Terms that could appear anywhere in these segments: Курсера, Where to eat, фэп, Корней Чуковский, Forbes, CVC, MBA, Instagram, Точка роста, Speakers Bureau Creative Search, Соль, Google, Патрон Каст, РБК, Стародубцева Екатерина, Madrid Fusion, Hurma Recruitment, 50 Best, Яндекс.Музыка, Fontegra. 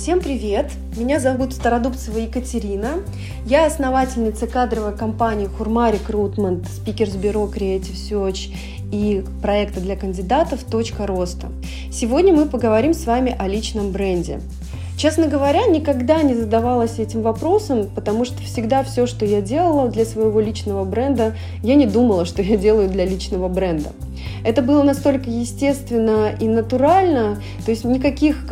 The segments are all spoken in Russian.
Всем привет! Меня зовут Стародубцева Екатерина. Я основательница кадровой компании Hurma Recruitment, Speakers Bureau Creative Search и проекта для кандидатов «Точка роста». Сегодня мы поговорим с вами о личном бренде. Честно говоря, никогда не задавалась этим вопросом, потому что всегда все, что я делала для своего личного бренда, я не думала, что я делаю для личного бренда. Это было настолько естественно и натурально, то есть никаких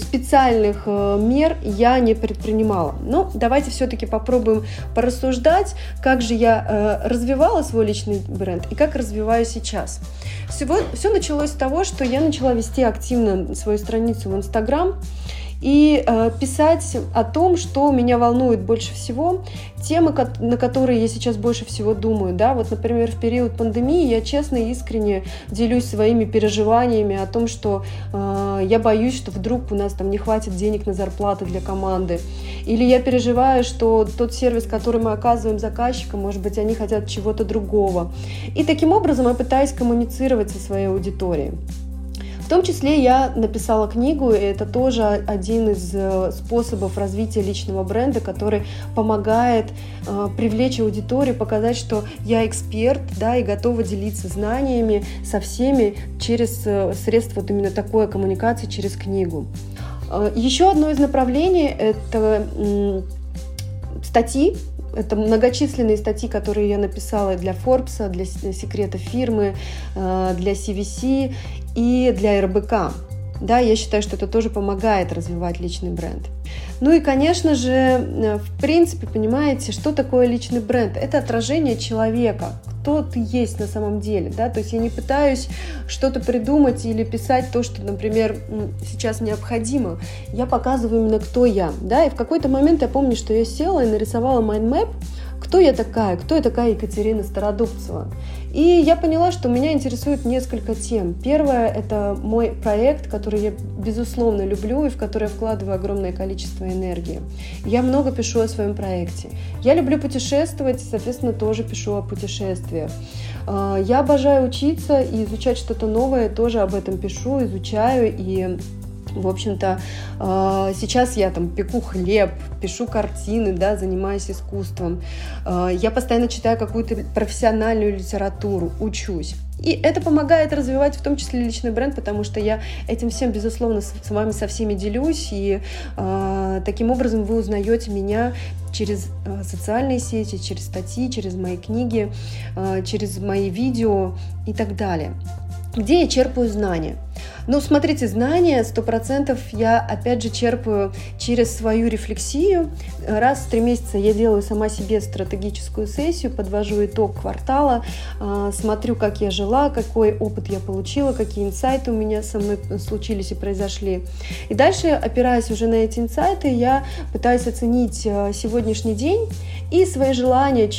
специальных мер я не предпринимала. Но давайте все-таки попробуем порассуждать, как же я развивала свой личный бренд и как развиваю сейчас. Все началось с того, что я начала вести активно свою страницу в Instagram и писать о том, что меня волнует больше всего, темы, на которые я сейчас больше всего думаю. Да? Вот, например, в период пандемии я честно и искренне делюсь своими переживаниями о том, что я боюсь, что вдруг у нас там не хватит денег на зарплаты для команды. Или я переживаю, что тот сервис, который мы оказываем заказчикам, может быть, они хотят чего-то другого. И таким образом я пытаюсь коммуницировать со своей аудиторией. В том числе я написала книгу, и это тоже один из способов развития личного бренда, который помогает привлечь аудиторию, показать, что я эксперт, да, и готова делиться знаниями со всеми через средства вот именно такой коммуникации, через книгу. Еще одно из направлений – это статьи. Это многочисленные статьи, которые я написала для Forbes, для секретов фирмы, для CVC и для РБК. Да, я считаю, что это тоже помогает развивать личный бренд. Ну и, конечно же, в принципе, понимаете, что такое личный бренд? Это отражение человека, кто ты есть на самом деле. Да? То есть я не пытаюсь что-то придумать или писать то, что, например, сейчас необходимо. Я показываю именно, кто я. Да? И в какой-то момент я помню, что я села и нарисовала майндмэп, кто я такая Екатерина Стародубцева. И я поняла, что меня интересует несколько тем. Первое – это мой проект, который я, безусловно, люблю и в который я вкладываю огромное количество энергии. Я много пишу о своем проекте. Я люблю путешествовать, соответственно, тоже пишу о путешествиях. Я обожаю учиться и изучать что-то новое, тоже об этом пишу, изучаю и... В общем-то, сейчас я там пеку хлеб, пишу картины, да, занимаюсь искусством. Я постоянно читаю какую-то профессиональную литературу, учусь. И это помогает развивать в том числе личный бренд, потому что я этим всем, безусловно, с вами со всеми делюсь. И таким образом вы узнаете меня через социальные сети, через статьи, через мои книги, через мои видео и так далее. Где я черпаю знания? Ну, смотрите, знания 100% я, опять же, черпаю через свою рефлексию. Раз в 3 месяца я делаю сама себе стратегическую сессию, подвожу итог квартала, смотрю, как я жила, какой опыт я получила, какие инсайты у меня со мной случились и произошли. И дальше, опираясь уже на эти инсайты, я пытаюсь оценить сегодняшний день и свои желания,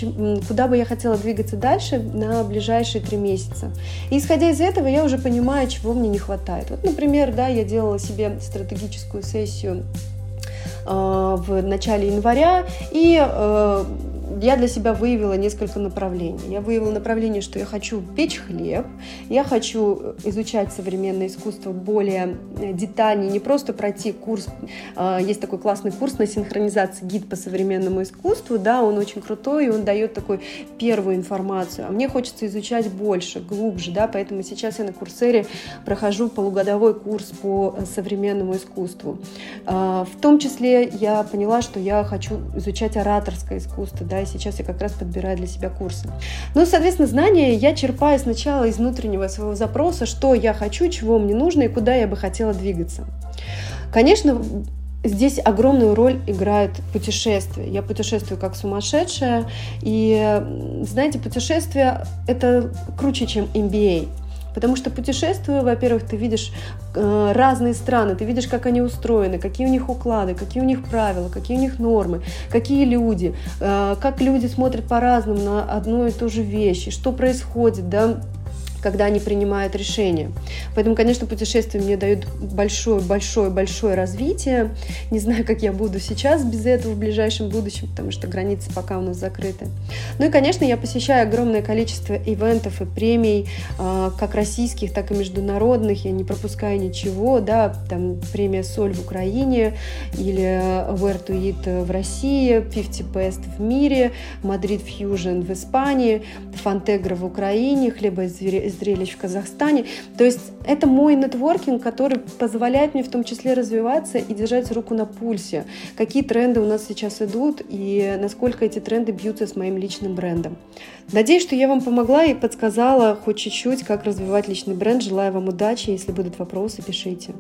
куда бы я хотела двигаться дальше на ближайшие 3 месяца. И, исходя из этого, я уже понимаю, чего мне не хватает. Вот, например, да, я делала себе стратегическую сессию в начале января, и я для себя выявила несколько направлений. Я выявила направление, что я хочу печь хлеб, я хочу изучать современное искусство более детальнее, не просто пройти курс. Есть такой классный курс на синхронизации, гид по современному искусству, да, он очень крутой, и он дает такую первую информацию. А мне хочется изучать больше, глубже, да, поэтому сейчас я на Курсере прохожу полугодовой курс по современному искусству. В том числе я поняла, что я хочу изучать ораторское искусство, да, и сейчас я как раз подбираю для себя курсы. Ну, соответственно, знания я черпаю сначала из внутреннего своего запроса, что я хочу, чего мне нужно и куда я бы хотела двигаться. Конечно, здесь огромную роль играют путешествия. Я путешествую как сумасшедшая, и, знаете, путешествия – это круче, чем MBA. Потому что путешествуя, во-первых, ты видишь разные страны, ты видишь, как они устроены, какие у них уклады, какие у них правила, какие у них нормы, какие люди, как люди смотрят по-разному на одну и ту же вещь, что происходит, да, когда они принимают решения. Поэтому, конечно, путешествия мне дают большое-большое-большое развитие. Не знаю, как я буду сейчас без этого в ближайшем будущем, потому что границы пока у нас закрыты. Ну и, конечно, я посещаю огромное количество ивентов и премий, как российских, так и международных. Я не пропускаю ничего, да, там премия «Соль» в Украине или «Where to eat» в России, 50 Best в мире, «Madrid Fusion» в Испании, «Fontegra» в Украине, «Хлеба и зрелищ» в Казахстане. То есть это мой нетворкинг, который позволяет мне в том числе развиваться и держать руку на пульсе. Какие тренды у нас сейчас идут и насколько эти тренды бьются с моим личным брендом. Надеюсь, что я вам помогла и подсказала хоть чуть-чуть, как развивать личный бренд. Желаю вам удачи. Если будут вопросы, пишите.